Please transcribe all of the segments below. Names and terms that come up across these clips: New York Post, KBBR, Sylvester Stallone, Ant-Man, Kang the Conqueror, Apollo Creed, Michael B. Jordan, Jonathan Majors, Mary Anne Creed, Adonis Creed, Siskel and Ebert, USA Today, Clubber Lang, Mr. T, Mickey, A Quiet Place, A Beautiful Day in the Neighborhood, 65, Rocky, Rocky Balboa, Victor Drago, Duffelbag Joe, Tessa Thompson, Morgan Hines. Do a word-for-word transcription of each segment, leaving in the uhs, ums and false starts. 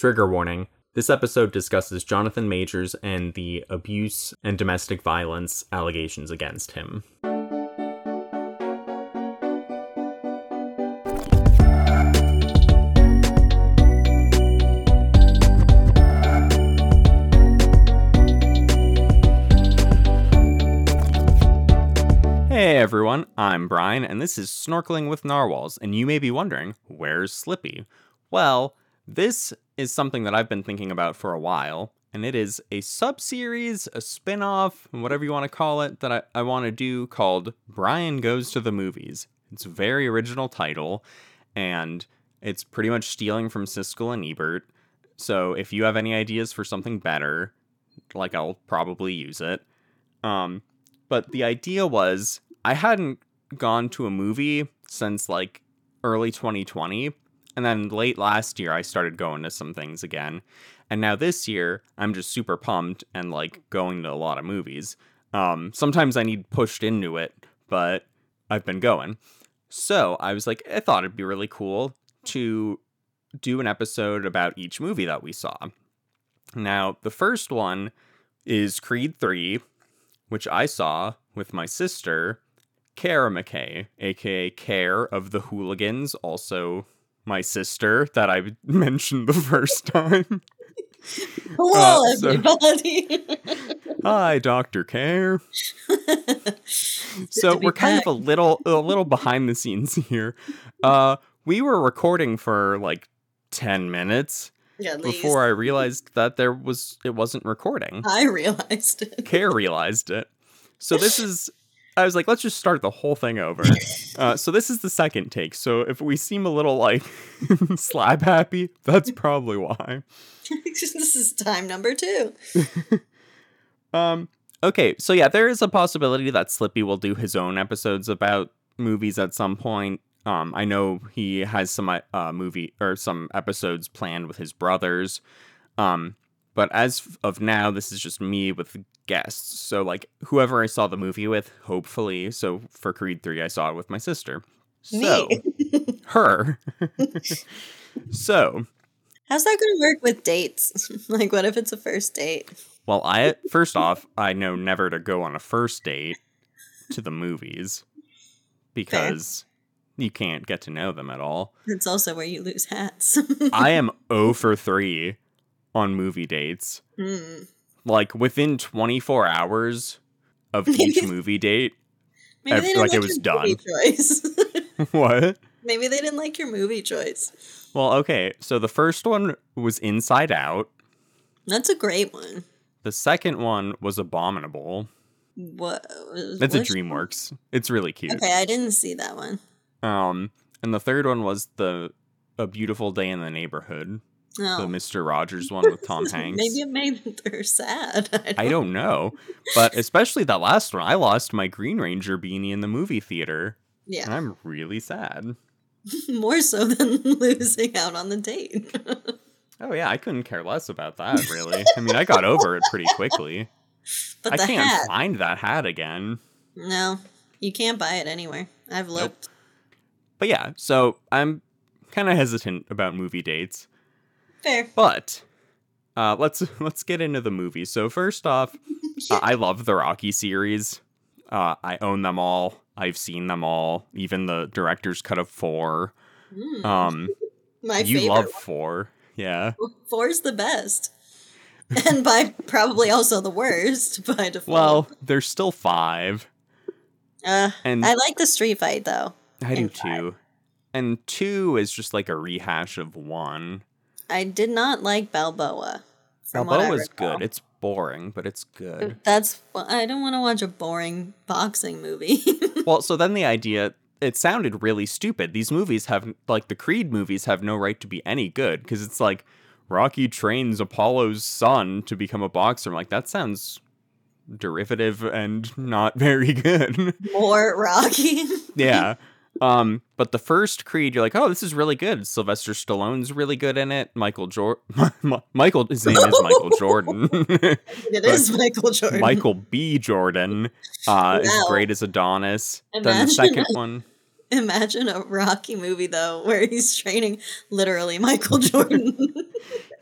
Trigger warning, this episode discusses Jonathan Majors and the abuse and domestic violence allegations against him. Hey everyone, I'm Brian, and this is Snorkeling with Narwhals, and you may be wondering, where's Slippy? Well, this is something that I've been thinking about for a while, and it is a sub-series, a spin-off, whatever you want to call it, that I, I want to do called Brian Goes to the Movies. It's a very original title, and it's pretty much stealing from Siskel and Ebert, so if you have any ideas for something better, like, I'll probably use it. Um, but the idea was, I hadn't gone to a movie since, like, early twenty twenty, and then late last year, I started going to some things again. And now this year, I'm just super pumped and, like, going to a lot of movies. Um, sometimes I need pushed into it, but I've been going. So I was like, I thought it'd be really cool to do an episode about each movie that we saw. Now, the first one is Creed three, which I saw with my sister, Kara McKay, a k a. Care of the Hooligans, also my sister that I mentioned the first time. Hello, uh, so, everybody. Hi, Doctor Care. So we're back. kind of a little a little behind the scenes here. Uh, we were recording for like ten minutes yeah, before I realized that there was it wasn't recording. I realized it. Care realized it. So this is, I was like, let's just start the whole thing over. Uh, so this is the second take. So if we seem a little, like, slab happy, that's probably why. This is time number two. um. Okay, so yeah, there is a possibility that Slippy will do his own episodes about movies at some point. Um, I know he has some uh, movie or some episodes planned with his brothers. Um, but as of now, this is just me with guests. So, like, whoever I saw the movie with, hopefully. So for Creed three, I saw it with my sister. So, me. her. So, how's that going to work with dates? Like, what if it's a first date? Well, I first off, I know never to go on a first date to the movies because Fair. You can't get to know them at all. That's also where you lose hats. I am zero for three on movie dates. Mm. Like, within twenty-four hours of maybe, each movie date, maybe they didn't like, like it was done. Choice. What? Maybe they didn't like your movie choice. Well, okay. So the first one was Inside Out. That's a great one. The second one was Abominable. What? That's a DreamWorks. It's really cute. Okay, I didn't see that one. Um, and the third one was the A Beautiful Day in the Neighborhood. Oh. The Mister Rogers one with Tom Hanks. Maybe it made her sad. I don't, I don't know. know. But especially that last one. I lost my Green Ranger beanie in the movie theater. Yeah. And I'm really sad. More so than losing out on the date. Oh, yeah. I couldn't care less about that, really. I mean, I got over it pretty quickly. But I can't hat. find that hat again. No. You can't buy it anywhere. I've looked. Nope. But yeah, so I'm kind of hesitant about movie dates. Fair. But uh, let's let's get into the movie. So first off, uh, I love the Rocky series. Uh, I own them all. I've seen them all. Even the director's cut of four. Mm. Um, My you favorite. love four, yeah. Four's the best, and by probably also the worst by default. Well, there's still five. Uh, and I like the street fight though. I do five. too. And two is just like a rehash of one. I did not like Balboa. Balboa's good. It's boring, but it's good. That's I don't want to watch a boring boxing movie. Well, so then the idea, it sounded really stupid. These movies have, like, the Creed movies have no right to be any good, because it's like, Rocky trains Apollo's son to become a boxer. I'm like, that sounds derivative and not very good. More Rocky. Yeah. Um, but the first Creed, you're like, oh, this is really good. Sylvester Stallone's really good in it. Michael Jordan, Michael, his name is Michael Jordan. It is Michael Jordan. Michael B. Jordan uh, wow. is great as Adonis. Imagine then the second a, one. Imagine a Rocky movie, though, where he's training literally Michael Jordan.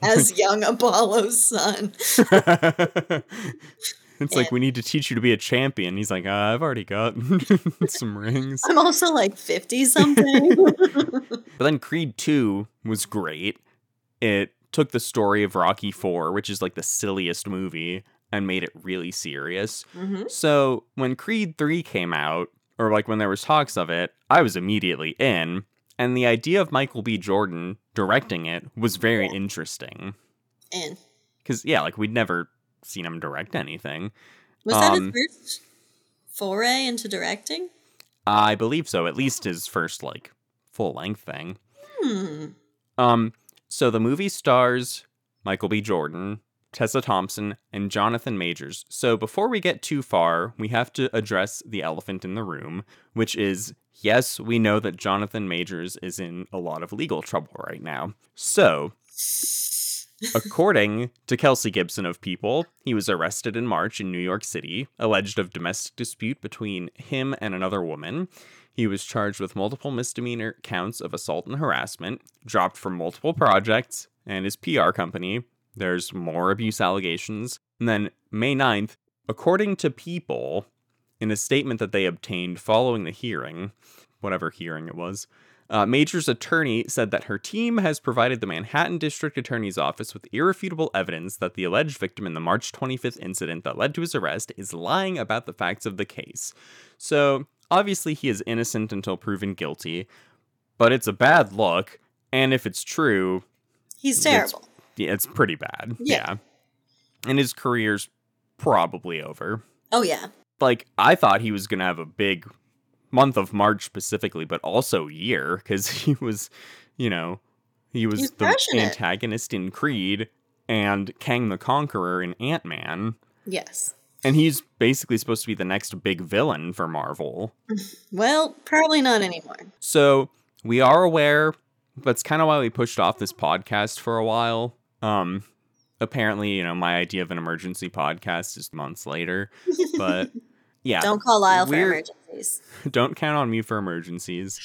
as young Apollo's son. It's and like, we need to teach you to be a champion. He's like, uh, I've already got some rings. I'm also like fifty something. But then Creed two was great. It took the story of Rocky four, which is like the silliest movie, and made it really serious. Mm-hmm. So when Creed three came out, or like when there was talks of it, I was immediately in. And the idea of Michael B. Jordan directing it was very yeah. interesting. In. Because, yeah, like we'd never seen him direct anything. Was um, that his first foray into directing? I believe so. At least his first like full length thing. Hmm. Um. So the movie stars Michael B. Jordan, Tessa Thompson, and Jonathan Majors. So before we get too far, we have to address the elephant in the room, which is, yes, we know that Jonathan Majors is in a lot of legal trouble right now. So, according to Kelsey Gibson of People, he was arrested in March in New York City, alleged of domestic dispute between him and another woman. He was charged with multiple misdemeanor counts of assault and harassment, dropped from multiple projects, and his P R company. There's more abuse allegations. And then May ninth, according to People, in a statement that they obtained following the hearing, whatever hearing it was, Uh, Major's attorney said that her team has provided the Manhattan District Attorney's office with irrefutable evidence that the alleged victim in the March twenty-fifth incident that led to his arrest is lying about the facts of the case. So, obviously he is innocent until proven guilty, but it's a bad look, and if it's true... He's terrible. It's, yeah, it's pretty bad. Yeah. yeah. And his career's probably over. Oh, yeah. Like, I thought he was going to have a big... month of March specifically, but also year, because he was, you know, he was the antagonist in Creed and Kang the Conqueror in Ant-Man. Yes. And he's basically supposed to be the next big villain for Marvel. Well, probably not anymore. So we are aware, that's kind of why we pushed off this podcast for a while. Um, apparently, you know, my idea of an emergency podcast is months later, but... Yeah. Don't call Lyle We're, for emergencies. Don't count on me for emergencies.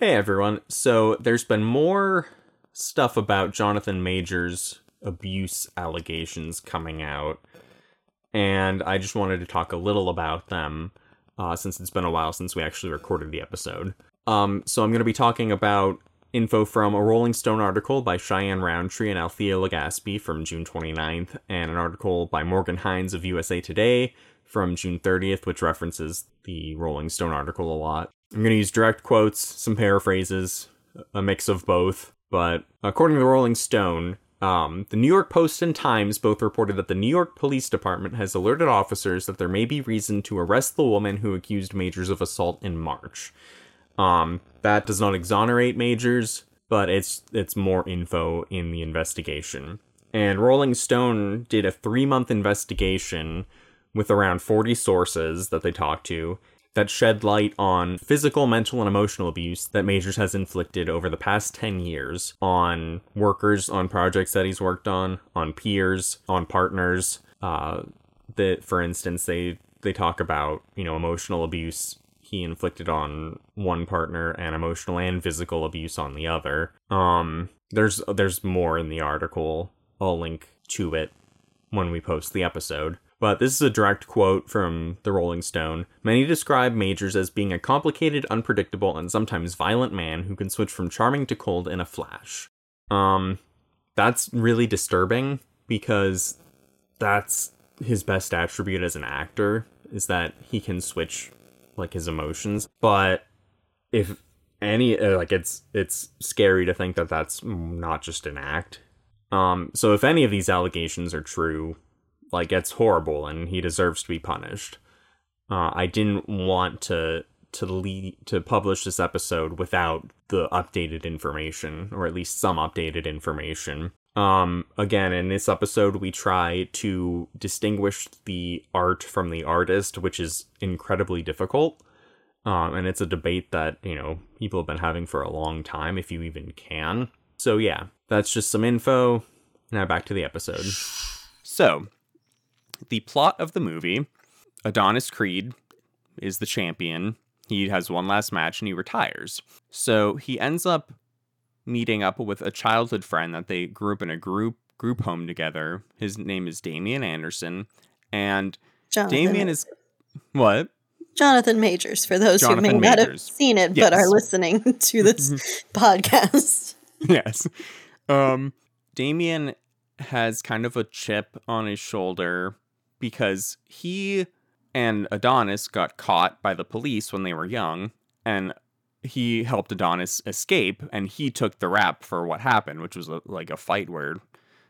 Hey, everyone. So there's been more stuff about Jonathan Majors' abuse allegations coming out, and I just wanted to talk a little about them uh, since it's been a while since we actually recorded the episode. Um, so I'm going to be talking about info from a Rolling Stone article by Cheyenne Roundtree and Althea Legaspi from June twenty-ninth, and an article by Morgan Hines of U S A Today from June thirtieth, which references the Rolling Stone article a lot. I'm going to use direct quotes, some paraphrases, a mix of both. But according to the Rolling Stone, um, the New York Post and Times both reported that the New York Police Department has alerted officers that there may be reason to arrest the woman who accused Majors of assault in March. Um, that does not exonerate Majors, but it's it's more info in the investigation. And Rolling Stone did a three-month investigation with around forty sources that they talked to that shed light on physical, mental, and emotional abuse that Majors has inflicted over the past ten years on workers, on projects that he's worked on, on peers, on partners. Uh, that, for instance, they, they talk about, you know, emotional abuse he inflicted on one partner and emotional and physical abuse on the other. Um, there's, there's more in the article. I'll link to it when we post the episode. But this is a direct quote from the Rolling Stone. Many describe Majors as being a complicated, unpredictable, and sometimes violent man who can switch from charming to cold in a flash. Um, that's really disturbing because that's his best attribute as an actor, is that he can switch, like, his emotions. But if any, like, it's, it's scary to think that that's not just an act. Um, so if any of these allegations are true... Like, it's horrible, and he deserves to be punished. Uh, I didn't want to to lead, to publish this episode without the updated information, or at least some updated information. Um, again, in this episode, we try to distinguish the art from the artist, which is incredibly difficult. Um, and it's a debate that, you know, people have been having for a long time, if you even can. So, yeah, that's just some info. Now back to the episode. So... The plot of the movie, Adonis Creed is the champion. He has one last match and he retires. So he ends up meeting up with a childhood friend that they grew up in a group group home together. His name is Damian Anderson, and Jonathan Damian Majors. is what Jonathan Majors for those Jonathan who may Majors. not have seen it yes. but are listening to this podcast. Yes, um, Damian has kind of a chip on his shoulder because he and Adonis got caught by the police when they were young, and he helped Adonis escape, and he took the rap for what happened, which was a, like a fight where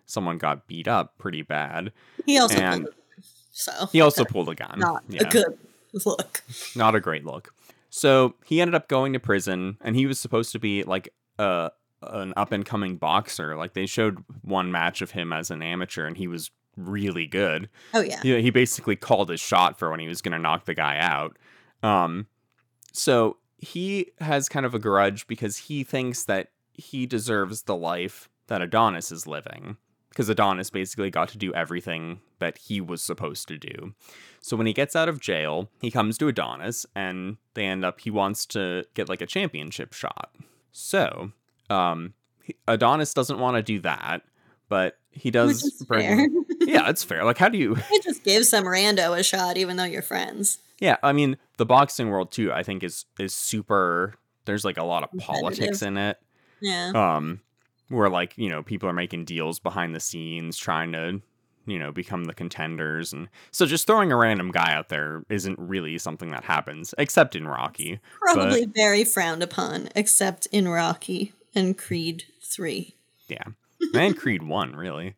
someone got beat up pretty bad. He also and pulled a, so he also pulled a gun. Not yeah. a good look. Not a great look. So he ended up going to prison, and he was supposed to be like a an up and coming boxer. Like they showed one match of him as an amateur, and he was really good. Oh yeah. He, he basically called his shot for when he was going to knock the guy out. Um, so. He has kind of a grudge because he thinks that he deserves the life that Adonis is living, because Adonis basically got to do everything that he was supposed to do. So when he gets out of jail, he comes to Adonis, and they end up, he wants to get like a championship shot. So um, Adonis doesn't want to do that, but he does. Which is bring, fair. Yeah, it's fair. Like, how do you... You just give some rando a shot, even though you're friends. Yeah, I mean, the boxing world, too, I think is is super, there's, like, a lot of politics in it. Yeah. Um, where, like, you know, people are making deals behind the scenes, trying to, you know, become the contenders. And so just throwing a random guy out there isn't really something that happens, except in Rocky. It's probably but, very frowned upon, except in Rocky and Creed three. Yeah. And Creed one, really.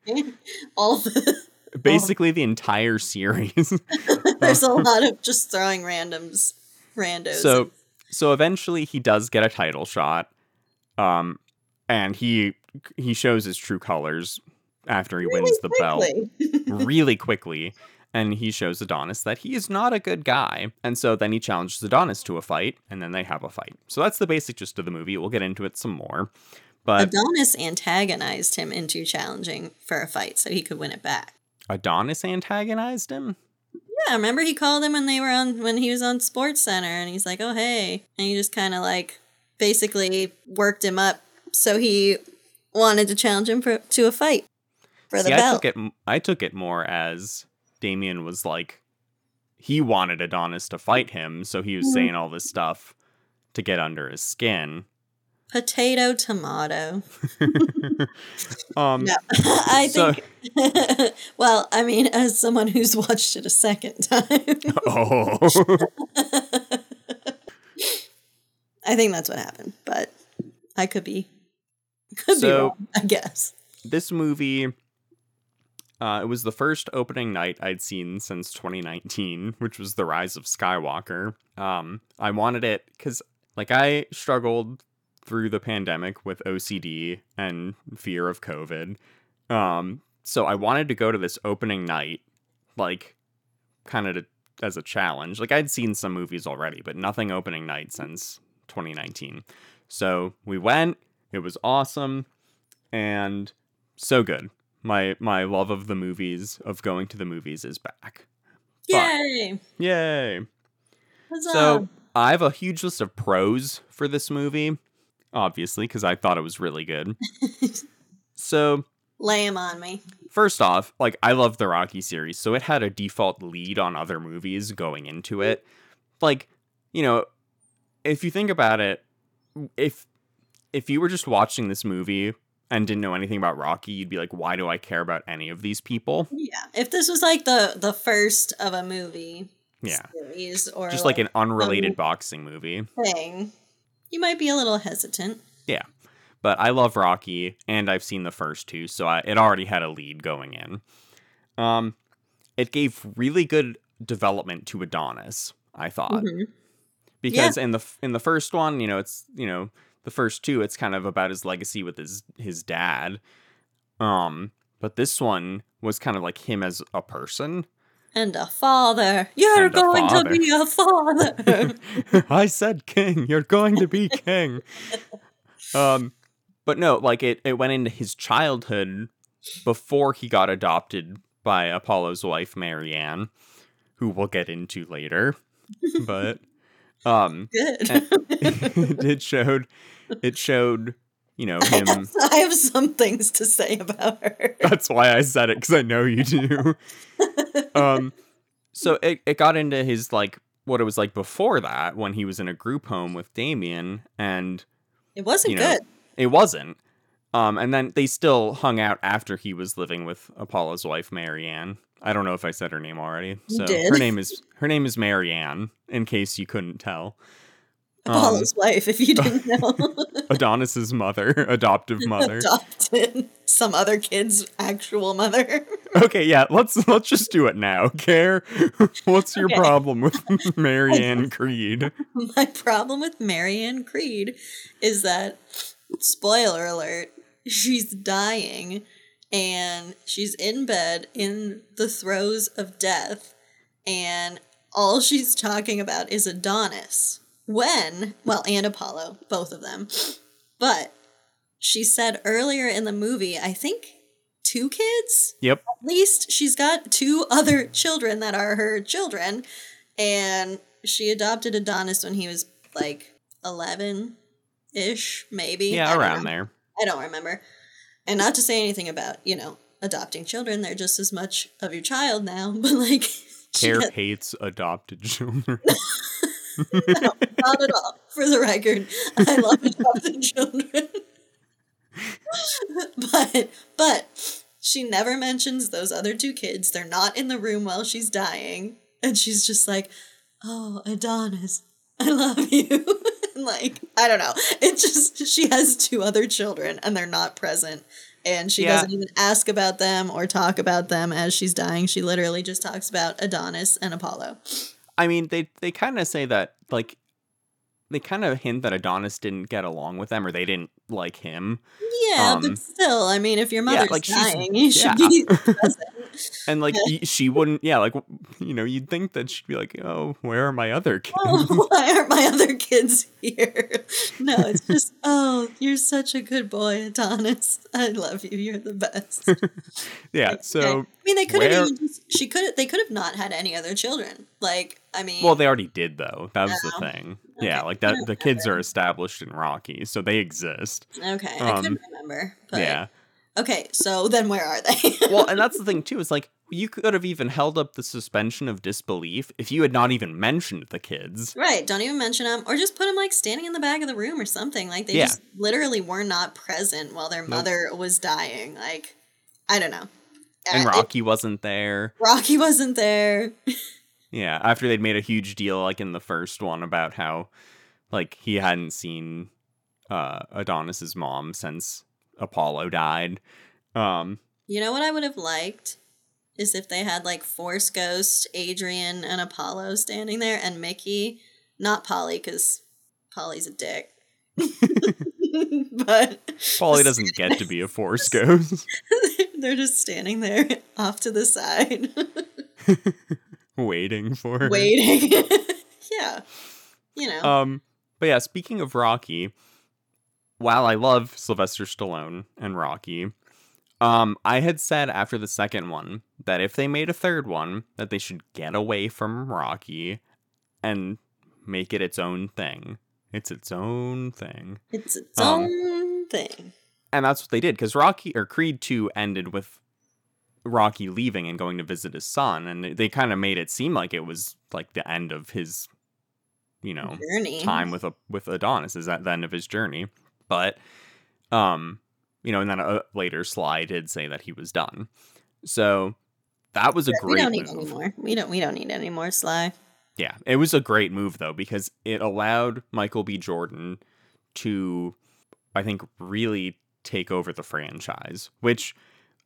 All the... Basically, oh. the entire series. There's a lot of just throwing randoms, randos. So, so eventually he does get a title shot, um, and he he shows his true colors after he really wins the quickly. belt really quickly, and he shows Adonis that he is not a good guy, and so then he challenges Adonis to a fight, and then they have a fight. So that's the basic gist of the movie. We'll get into it some more. But Adonis antagonized him into challenging for a fight so he could win it back. Adonis antagonized him? Yeah, remember he called him when they were on when he was on Sports Center, and he's like, "Oh hey," and he just kind of like basically worked him up, so he wanted to challenge him for to a fight for the See, belt. I took it. I took it more as Damian was like he wanted Adonis to fight him, so he was mm-hmm. saying all this stuff to get under his skin. Potato, tomato. um, no, I think, so, well, I mean, as someone who's watched it a second time. Oh. I think that's what happened, but I could be, could so, be wrong, I guess. This movie, uh, it was the first opening night I'd seen since twenty nineteen, which was The Rise of Skywalker. Um, I wanted it because, like, I struggled through the pandemic with O C D and fear of COVID. Um, so I wanted to go to this opening night, like, kind of as a challenge. Like, I'd seen some movies already, but nothing opening night since twenty nineteen. So we went, it was awesome, and so good. My my love of the movies, of going to the movies, is back. Yay! But, yay! Huzzah. So I have a huge list of pros for this movie. Obviously, because I thought it was really good. So lay him on me. First off, like, I love the Rocky series, so it had a default lead on other movies going into it. Like, you know, if you think about it, if if you were just watching this movie and didn't know anything about Rocky, you'd be like, why do I care about any of these people? Yeah, if this was like the the first of a movie yeah. series, or just like, like an unrelated um, boxing movie thing, you might be a little hesitant. Yeah, but I love Rocky, and I've seen the first two, so I, it already had a lead going in. Um, it gave really good development to Adonis, I thought, mm-hmm. because yeah. in the in the first one, you know, it's you know the first two, it's kind of about his legacy with his his dad. Um, but this one was kind of like him as a person. And a father. You're and going father. to be a father. I said king. You're going to be king. Um, but no, like it, it went into his childhood before he got adopted by Apollo's wife, Mary Anne, who we'll get into later. But um, good. it showed it showed you know, him. I have, I have some things to say about her. That's why I said it, because I know you do. um, so it, it got into his, like, what it was like before that, when he was in a group home with Damien, and it wasn't you know, good. It wasn't. Um, and then they still hung out after he was living with Apollo's wife, Mary Anne. I don't know if I said her name already. So you did. her name is her name is Mary Anne, in case you couldn't tell. Apollo's um, wife, if you didn't know. Adonis's mother, adoptive mother. Adopted. Some other kid's actual mother. Okay, yeah, let's let's just do it now. Care, what's your okay. problem with Mary Anne Creed? My problem with Mary Anne Creed is that, spoiler alert, she's dying and she's in bed in the throes of death, and all she's talking about is Adonis. When, well, and Apollo, both of them. But she said earlier in the movie, I think two kids? Yep. At least she's got two other children that are her children. And she adopted Adonis when he was like eleven-ish, maybe. Yeah, around there. I don't remember. And not to say anything about, you know, adopting children. They're just as much of your child now. But like... Care has- hates adopted children. No, not at all. For the record, I love adopted children. but but she never mentions those other two kids. They're not in the room while she's dying, and she's just like, "Oh, Adonis, I love you." And like, I don't know. It's just she has two other children, and they're not present, and she yeah. doesn't even ask about them or talk about them as she's dying. She literally just talks about Adonis and Apollo. I mean, they, they kind of say that, like, they kind of hint that Adonis didn't get along with them, or they didn't like him. Yeah, um, but still, I mean, if your mother's yeah, like dying, you yeah. should be present. And, like, she wouldn't, yeah, like, you know, you'd think that she'd be like, oh, where are my other kids? Oh, why aren't my other kids here? No, it's just, oh, you're such a good boy, Adonis. I love you. You're the best. yeah, okay. so... I mean, they could where... have even just, she could, they could have not had any other children, like... I mean, well, they already did, though. That was no. the thing. Okay. Yeah, like that. The kids are established in Rocky, so they exist. Okay, um, I couldn't remember. But yeah. Okay, so then where are they? Well, and that's the thing, too, is like you could have even held up the suspension of disbelief if you had not even mentioned the kids. Right, don't even mention them. Or just put them like standing in the back of the room or something. Like they yeah. just literally were not present while their mother nope. was dying. Like, I don't know. And uh, Rocky it, wasn't there. Rocky wasn't there. Yeah, after they'd made a huge deal, like, in the first one about how, like, he hadn't seen uh, Adonis's mom since Apollo died. Um, you know what I would have liked is if they had, like, Force Ghost, Adrian, and Apollo standing there, and Mickey, not Polly, because Polly's a dick. But Polly doesn't get to be a Force Ghost. They're just standing there off to the side. Waiting for her. Waiting. Yeah. You know. Um, but yeah, speaking of Rocky, while I love Sylvester Stallone and Rocky, um, I had said after the second one that if they made a third one, that they should get away from Rocky and make it its own thing. It's its own thing. It's its um, own thing. And that's what they did, because Rocky or Creed two ended with Rocky leaving and going to visit his son, and they kind of made it seem like it was like the end of his, you know, journey. time with a with Adonis is at the end of his journey. But, um, you know, and then a later slide did say that he was done. So that was a we great. We don't need move. anymore. We don't. We don't need any more Sly. Yeah, it was a great move though, because it allowed Michael B. Jordan to, I think, really take over the franchise, which.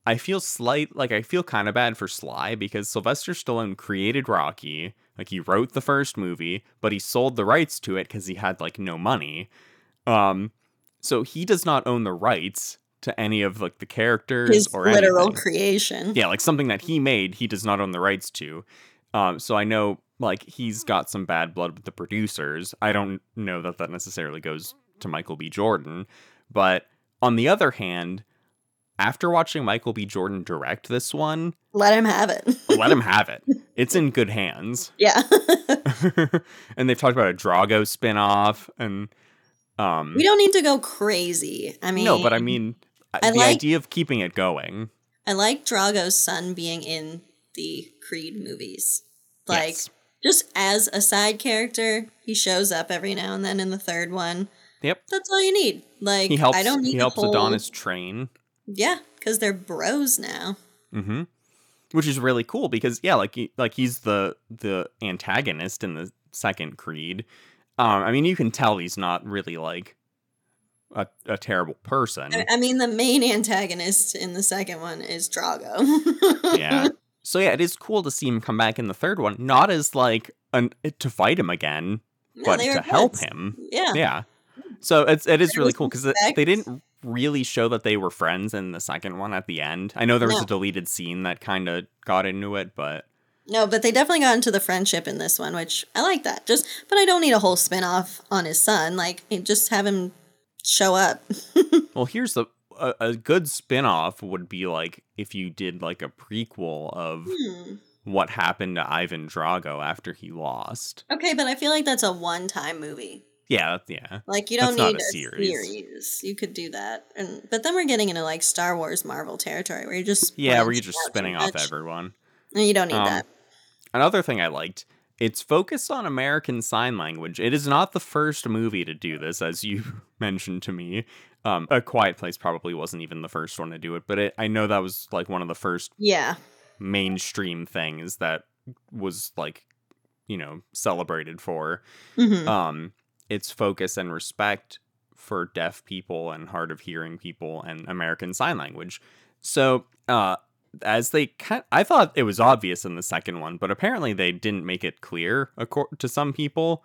I feel slight, like, I feel kind of bad for Sly, because Sylvester Stallone created Rocky, like, he wrote the first movie, but he sold the rights to it because he had, like, no money. Um, so he does not own the rights to any of, like, the characters His or anything. His literal creation. Yeah, like, something that he made, he does not own the rights to. Um, so I know, like, he's got some bad blood with the producers. I don't know that that necessarily goes to Michael B. Jordan. But on the other hand... After watching Michael B. Jordan direct this one... Let him have it. Let him have it. It's in good hands. Yeah. And they've talked about a Drago spinoff, and Um, we don't need to go crazy. I mean, no, but I mean, I the like, idea of keeping it going. I like Drago's son being in the Creed movies. Like, yes. Just as a side character, he shows up every now and then in the third one. Yep. That's all you need. Like, he helps, I don't need He helps whole... Adonis train. Yeah, because they're bros now. Mm-hmm. Which is really cool because, yeah, like, he, like he's the the antagonist in the second Creed. Um, I mean, you can tell he's not really, like, a, a terrible person. I mean, the main antagonist in the second one is Drago. Yeah. So, yeah, it is cool to see him come back in the third one. Not as, like, an, to fight him again, no, but to help pets. him. Yeah. Yeah. So it's, it is there really cool because they didn't really show that they were friends in the second one at the end. I know there was no. a deleted scene that kind of got into it, but... No, but they definitely got into the friendship in this one, which I like that. Just, but I don't need a whole spinoff on his son. Like, just have him show up. Well, here's the... A, a good spinoff would be, like, if you did, like, a prequel of hmm. what happened to Ivan Drago after he lost. Okay, but I feel like that's a one-time movie. Yeah, yeah. Like, you don't That's need a, a series. series. You could do that. And But then we're getting into, like, Star Wars Marvel territory, where you're just... Yeah, where you're just spinning off everyone. And you don't need um, that. Another thing I liked, it's focused on American Sign Language. It is not the first movie to do this, as you mentioned to me. Um, A Quiet Place probably wasn't even the first one to do it, but it, I know that was, like, one of the first yeah. mainstream things that was, like, you know, celebrated for. Mm-hmm. Um... its focus and respect for deaf people and hard of hearing people and American Sign Language. So uh, as they kind of, I thought it was obvious in the second one, but apparently they didn't make it clear to some people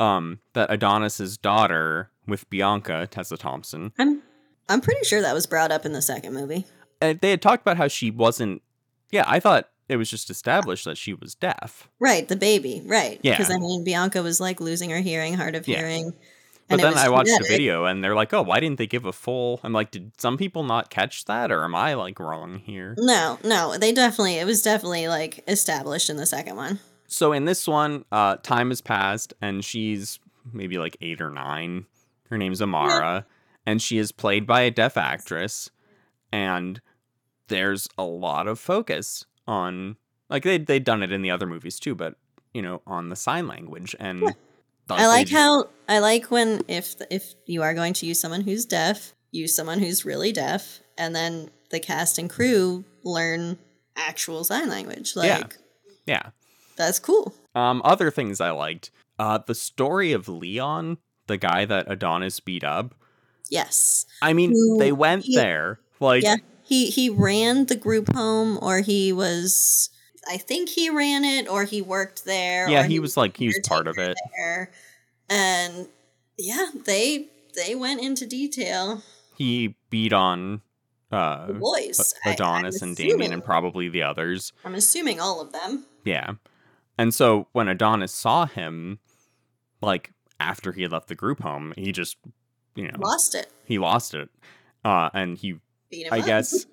um, that Adonis's daughter with Bianca, Tessa Thompson. I'm, I'm pretty sure that was brought up in the second movie. And they had talked about how she wasn't. Yeah, I thought it was just established that she was deaf. Right, the baby, right. Yeah. Because, I mean, Bianca was, like, losing her hearing, hard of yeah. hearing. But then I watched genetic. the video, and they're like, oh, why didn't they give a full... I'm like, did some people not catch that, or am I, like, wrong here? No, no, they definitely... It was definitely, like, established in the second one. So in this one, uh, time has passed, and she's maybe, like, eight or nine. Her name's Amara, yeah. and she is played by a deaf actress, and there's a lot of focus on, like, they they'd done it in the other movies too, but, you know, on the sign language. And yeah. I like just... how I like when if if you are going to use someone who's deaf, use someone who's really deaf, and then the cast and crew learn actual sign language. Like, yeah, yeah, that's cool. Um, other things I liked, uh, the story of Leon, the guy that Adonis beat up. Yes, I mean Who, they went yeah. there like. Yeah. He he ran the group home, or he was, I think he ran it, or he worked there. Yeah, he, he was like, he was part of it. There. And yeah, they they went into detail. He beat on uh, boys. Adonis I, and assuming. Damien and probably the others. I'm assuming all of them. Yeah. And so when Adonis saw him, like, after he had left the group home, he just, you know. Lost it. He lost it. Uh, and he... I up. guess,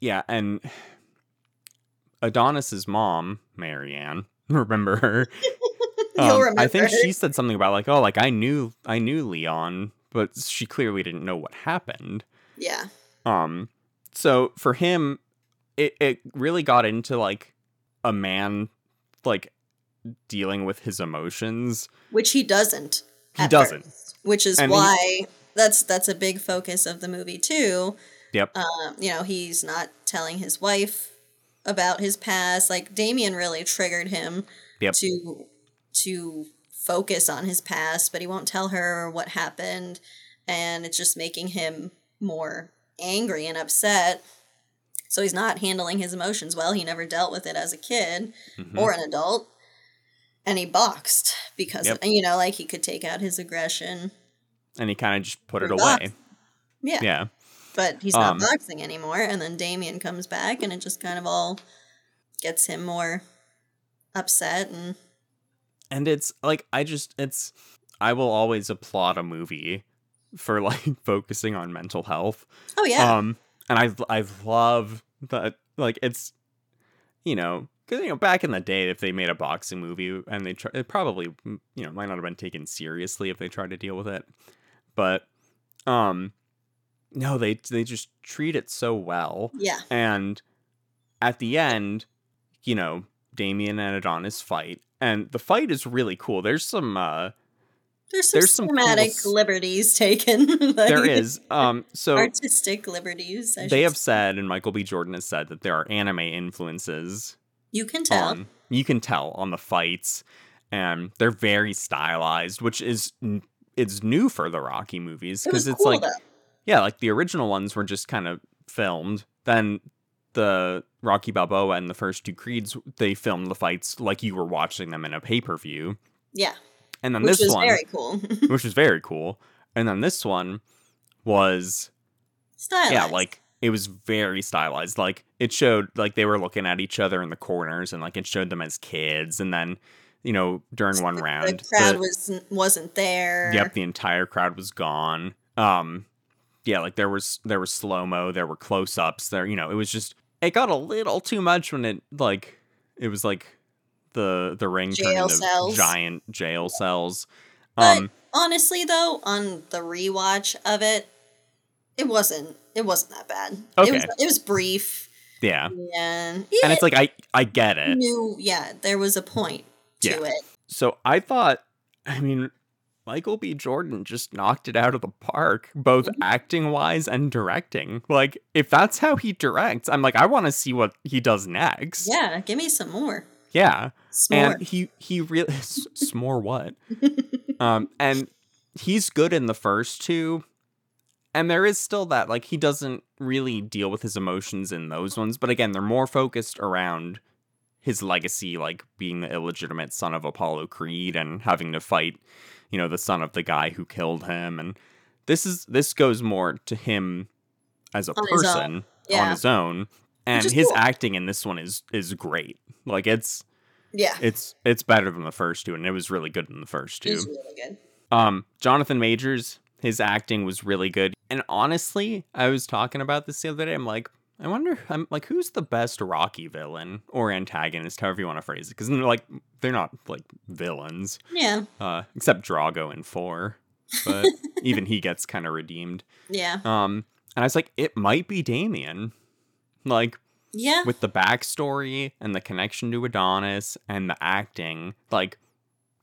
yeah, and Adonis's mom, Mary Anne, remember her? You'll um, remember I think her. She said something about, like, oh, like, I knew, I knew Leon, but she clearly didn't know what happened. Yeah. Um. So for him, it it really got into, like, a man, like, dealing with his emotions, which he doesn't. He doesn't, first, which is and why he, that's that's a big focus of the movie too. Yep. Um, you know, he's not telling his wife about his past. Like, Damien really triggered him yep. to to focus on his past, but he won't tell her what happened. And it's just making him more angry and upset. So he's not handling his emotions well. He never dealt with it as a kid mm-hmm. or an adult. And he boxed because, yep. of, you know, like, he could take out his aggression. And he kind of just put it box. away. Yeah. Yeah. But he's not um, boxing anymore, and then Damien comes back, and it just kind of all gets him more upset. And and it's, like, I just, it's, I will always applaud a movie for, like, focusing on mental health. Oh, yeah. Um, and I I love that, like, it's, you know, because, you know, back in the day, if they made a boxing movie, and they, tr- it probably, you know, might not have been taken seriously if they tried to deal with it. But um, no, they they just treat it so well. Yeah. And at the end, you know, Damien and Adonis fight, and the fight is really cool. There's some uh, there's some there's cinematic some cool... liberties taken. Like, there is um, so artistic liberties. I they have say. said, and Michael B. Jordan has said that there are anime influences. You can tell. On, you can tell on the fights, and they're very stylized, which is it's new for the Rocky movies because it it's cool, like, though. yeah, like the original ones were just kind of filmed. Then the Rocky Balboa and the first two Creeds, they filmed the fights like you were watching them in a pay-per-view. Yeah. And then which this one, very cool. which was very cool. And then this one was stylized. Yeah, like it was very stylized. Like it showed like they were looking at each other in the corners, and like it showed them as kids. And then, you know, during so one the, round, the crowd the, was wasn't there. Yep, the entire crowd was gone. Um, yeah, like there was there was slow mo, there were close ups. There, you know, it was just. It got a little too much when it, like, it was, like, the the ring turned into giant jail cells. Um, but, honestly, though, on the rewatch of it, it wasn't, it wasn't that bad. Okay. It was, it was brief. Yeah. Yeah. And it's like, I, I get it. Knew, yeah, there was a point to yeah. it. So, I thought, I mean, Michael B. Jordan just knocked it out of the park, both mm-hmm. acting-wise and directing. Like, if that's how he directs, I'm like, I want to see what he does next. Yeah, give me some more. Yeah. S'more. And he, he really... S'more what? um, and he's good in the first two. And there is still that, like, he doesn't really deal with his emotions in those ones. But again, they're more focused around his legacy, like, being the illegitimate son of Apollo Creed and having to fight... you know, the son of the guy who killed him. And this is this goes more to him as a on person his yeah. on his own. And his cool. acting in this one is is great. Like it's yeah, it's it's better than the first two, and it was really good in the first two. It was really good. Um, Jonathan Majors, his acting was really good. And honestly, I was talking about this the other day. I'm like, I wonder, I'm like, who's the best Rocky villain or antagonist, however you want to phrase it? Because they're like, they're not like villains. Yeah. Uh, except Drago in four, but even he gets kind of redeemed. Yeah. Um, and I was like, it might be Damien, like, yeah, with the backstory and the connection to Adonis and the acting, like,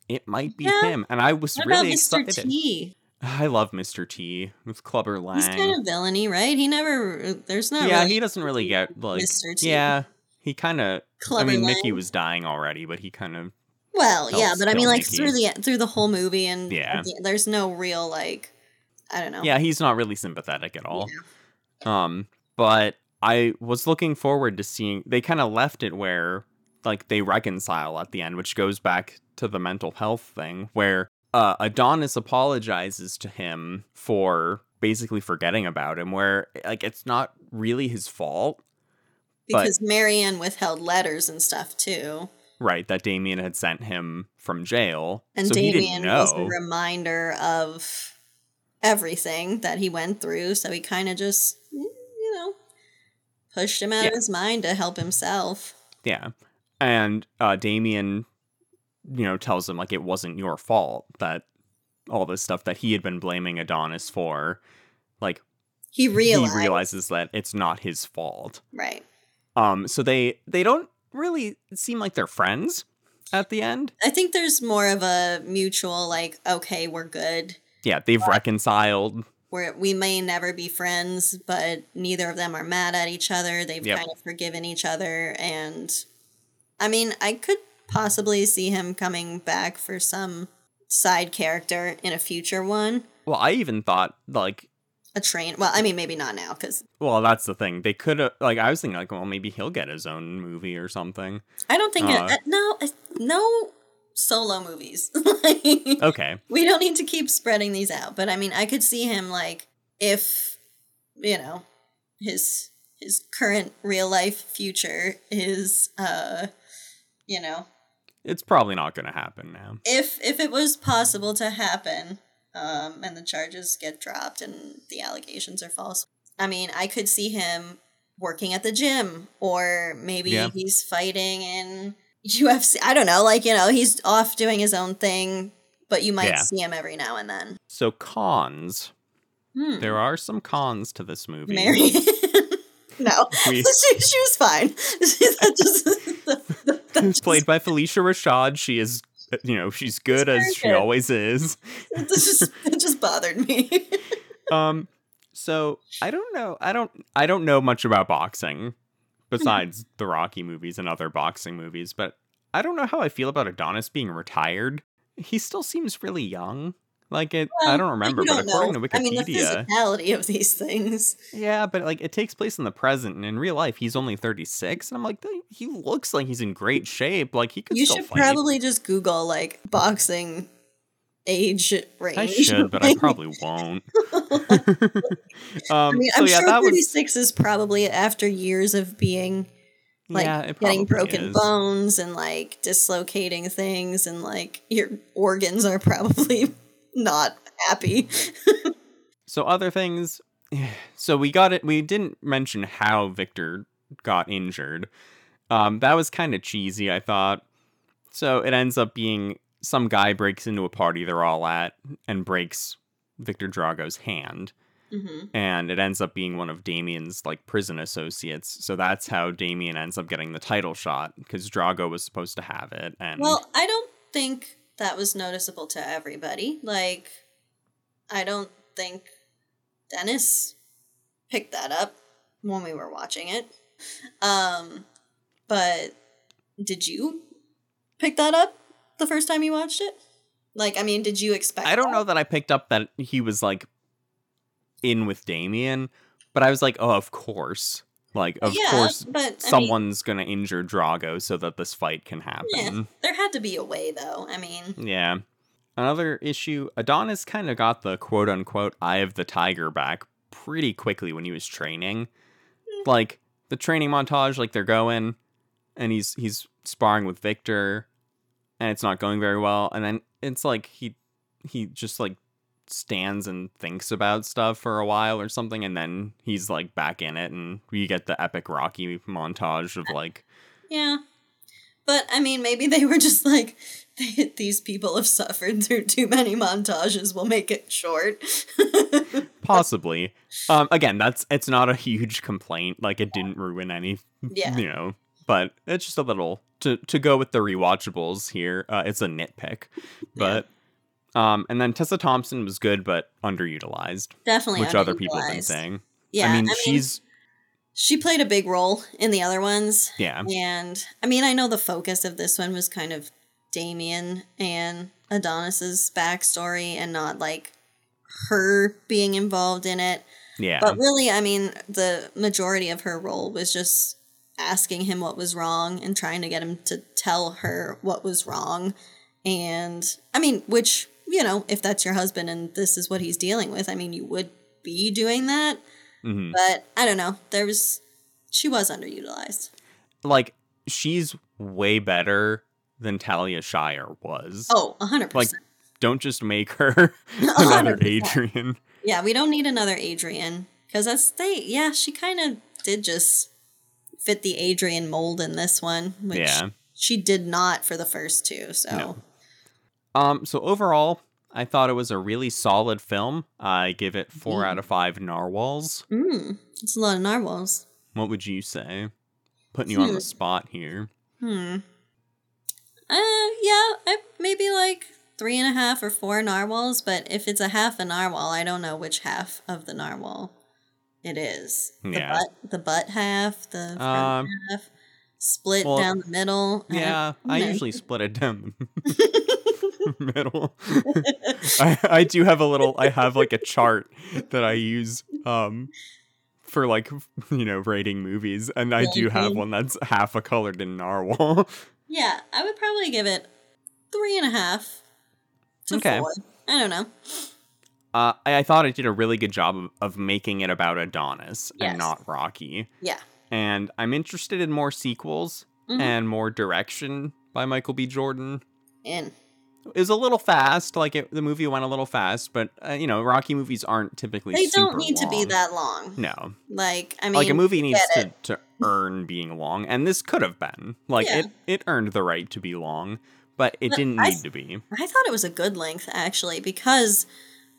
it might be yeah. him. And I was what really about Mister excited. T? I love Mister T with Clubber Lang. He's kind of villainy, right? He never, there's not yeah, really he doesn't really get, like, Mister T. Yeah, he kind of, I mean, Lang. Mickey was dying already, but he kind of. Well, yeah, but I mean, like, Mickey. through the through the whole movie, and yeah. there's no real, like, I don't know. Yeah, he's not really sympathetic at all. Yeah. Um, but I was looking forward to seeing, they kind of left it where, like, they reconcile at the end, which goes back to the mental health thing, where Uh, Adonis apologizes to him for basically forgetting about him, where, like, it's not really his fault. Because Mary Anne withheld letters and stuff, too. Right, that Damien had sent him from jail. And so Damien was a reminder of everything that he went through, so he kind of just, you know, pushed him out yeah. of his mind to help himself. Yeah, and uh, Damien... you know, tells him, like, it wasn't your fault that all this stuff that he had been blaming Adonis for, like, he, realized. he realizes that it's not his fault. Right. Um. So they, they don't really seem like they're friends at the end. I think there's more of a mutual, like, okay, we're good. Yeah, they've reconciled. We're, we may never be friends, but neither of them are mad at each other. They've yep. kind of forgiven each other. And, I mean, I could... possibly see him coming back for some side character in a future one. Well, I even thought, like... a train... Well, I mean, maybe not now, because... Well, that's the thing. They could have... Like, I was thinking, like, well, maybe he'll get his own movie or something. I don't think... Uh, it, no, no solo movies. Like, okay. We don't need to keep spreading these out. But, I mean, I could see him, like, if, you know, his his current real-life future is, uh, you know... It's probably not going to happen now. If if it was possible to happen, um, and the charges get dropped and the allegations are false, I mean, I could see him working at the gym, or maybe yeah. he's fighting in U F C. I don't know, like, you know, he's off doing his own thing, but you might yeah. see him every now and then. So cons. Hmm. There are some cons to this movie. Mary No. We... She, she was fine. That just... Played by Felicia Rashad. She is, you know, she's good she's as she good. always is. It just, it just bothered me. um, so I don't know. I don't. I don't know much about boxing, besides the Rocky movies and other boxing movies. But I don't know how I feel about Adonis being retired. He still seems really young. Like, it, well, I don't remember, don't but according know. to Wikipedia... I mean, the physicality of these things. Yeah, but, like, it takes place in the present, and in real life, he's only thirty-six, and I'm like, he looks like he's in great shape. Like, he could you still fight. You should probably just Google, like, boxing age range. I should, but I probably won't. um, I mean, I'm so, yeah, sure thirty-six would... is probably after years of being, like, yeah, getting broken is. bones and, like, dislocating things, and, like, your organs are probably... not happy. So other things. So we got it. We didn't mention how Victor got injured. Um, that was kind of cheesy, I thought. So it ends up being some guy breaks into a party they're all at and breaks Victor Drago's hand. Mm-hmm. And it ends up being one of Damien's like prison associates. So that's how Damien ends up getting the title shot because Drago was supposed to have it. And well, I don't think... that was noticeable to everybody. Like, I don't think Dennis picked that up when we were watching it. Um, but did you pick that up the first time you watched it? Like, I mean, did you expect I don't that? know that I picked up that he was, like, in with Damien, but I was like, oh, of course. Like, of yeah, course, but, someone's mean, gonna injure Drago so that this fight can happen. Yeah, there had to be a way, though. I mean... Yeah. Another issue, Adonis kind of got the quote-unquote eye of the tiger back pretty quickly when he was training. Mm. Like, the training montage, like, they're going, and he's he's sparring with Victor, and it's not going very well, and then it's like he he just, like, stands and thinks about stuff for a while or something, and then he's like back in it, and you get the epic Rocky montage of like yeah but I mean, maybe they were just like, these people have suffered through too many montages, we'll make it short. Possibly. Um again, that's it's not a huge complaint, like it didn't ruin any yeah you know but it's just a little to to go with the rewatchables here. Uh it's a nitpick, but yeah. Um, and then Tessa Thompson was good, but underutilized. Definitely, which underutilized. Other people have been saying. Yeah, I mean, I mean, she's she played a big role in the other ones. Yeah, and I mean, I know the focus of this one was kind of Damien and Adonis's backstory, and not like her being involved in it. Yeah, but really, I mean, the majority of her role was just asking him what was wrong and trying to get him to tell her what was wrong. And I mean, which. You know, if that's your husband and this is what he's dealing with, I mean, you would be doing that. Mm-hmm. But I don't know. There was, she was underutilized. Like, she's way better than Talia Shire was. Oh, one hundred percent. Like, don't just make her another one hundred percent. Adrian. Yeah, we don't need another Adrian. Because that's, they, yeah, she kind of did just fit the Adrian mold in this one, which yeah. she did not for the first two. So. No. Um, so overall, I thought it was a really solid film. I give it four mm. out of five narwhals. Mm. It's a lot of narwhals. What would you say? Putting you hmm. on the spot here. Hmm. Uh, yeah, I, maybe like three and a half or four narwhals, but if it's a half a narwhal, I don't know which half of the narwhal it is. The yeah. Butt, the butt half, the front um, half, split well, down the middle. Yeah, I, I usually split it down middle. I, I do have a little I have like a chart that I use um for like, you know, rating movies, and I do have one that's half a colored in narwhal. Yeah, I would probably give it three and a half to okay. four. I don't know. Uh I, I thought it did a really good job of, of making it about Adonis yes. and not Rocky. Yeah. And I'm interested in more sequels mm-hmm. and more direction by Michael B. Jordan. In It was a little fast, like it, the movie went a little fast, but, uh, you know, Rocky movies aren't typically They don't need long. to be that long. No. Like, I mean... Like, a movie needs to, to earn being long, and this could have been. Like, yeah. it, it earned the right to be long, but it but didn't I, need to be. I thought it was a good length, actually, because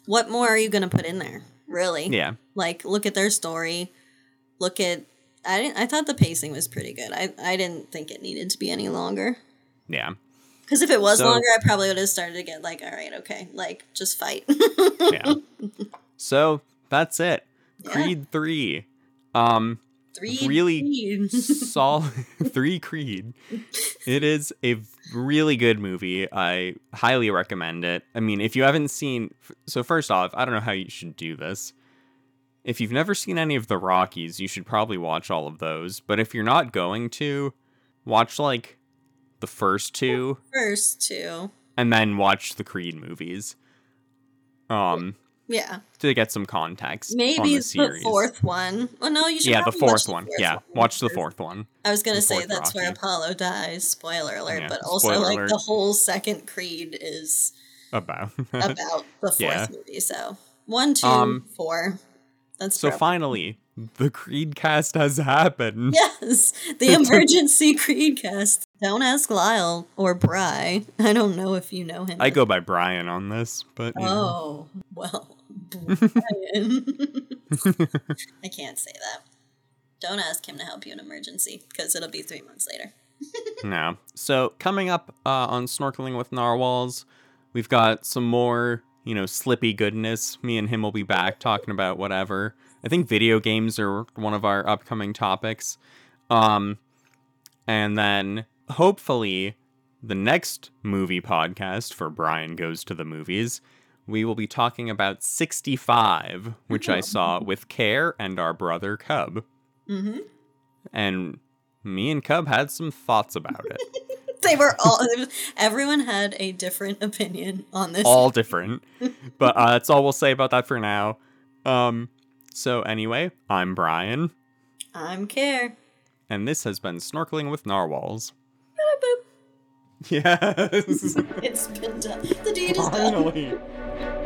what more are you going to put in there, really? Yeah. Like, look at their story. Look at... I didn't, I thought the pacing was pretty good. I, I didn't think it needed to be any longer. Yeah. Because if it was so, longer, I probably would have started to get like, all right, okay, like, just fight. Yeah. So, that's it. Yeah. Creed three. Um, three really Creed. solid. three Creed. It is a really good movie. I highly recommend it. I mean, if you haven't seen... So, first off, I don't know how you should do this. If you've never seen any of the Rockies, you should probably watch all of those. But if you're not going to, watch like the first two. First two. And then watch the Creed movies. Um, yeah. To get some context. Maybe on the, the fourth one. Well, no, you should yeah, the fourth watch one. The yeah, one. Watch the fourth one. I was going to say that's Rocky. Where Apollo dies. Spoiler alert. Yeah, but also like alert. The whole second Creed is about, about the fourth yeah. movie. So one, two, um, four. That's so terrible. Finally, the Creed cast has happened. Yes, the emergency Creed cast. Don't ask Lyle or Bry. I don't know if you know him. I go by Brian on this, but... Oh, know. Well, Brian. I can't say that. Don't ask him to help you in emergency, because it'll be three months later. No. So, coming up uh, on Snorkeling with Narwhals, we've got some more... You know, slippy goodness. Me and him will be back talking about whatever. I think video games are one of our upcoming topics. Um, and then hopefully the next movie podcast for Brian Goes to the Movies, we will be talking about sixty-five, which I saw with Care and our brother Cub. Mm-hmm. And me and Cub had some thoughts about it. They were all, everyone had a different opinion on this. All different. But uh, that's all we'll say about that for now. Um, so anyway, I'm Brian. I'm Care. And this has been Snorkeling with Narwhals. Yes. It's been done. The deed is done. Finally.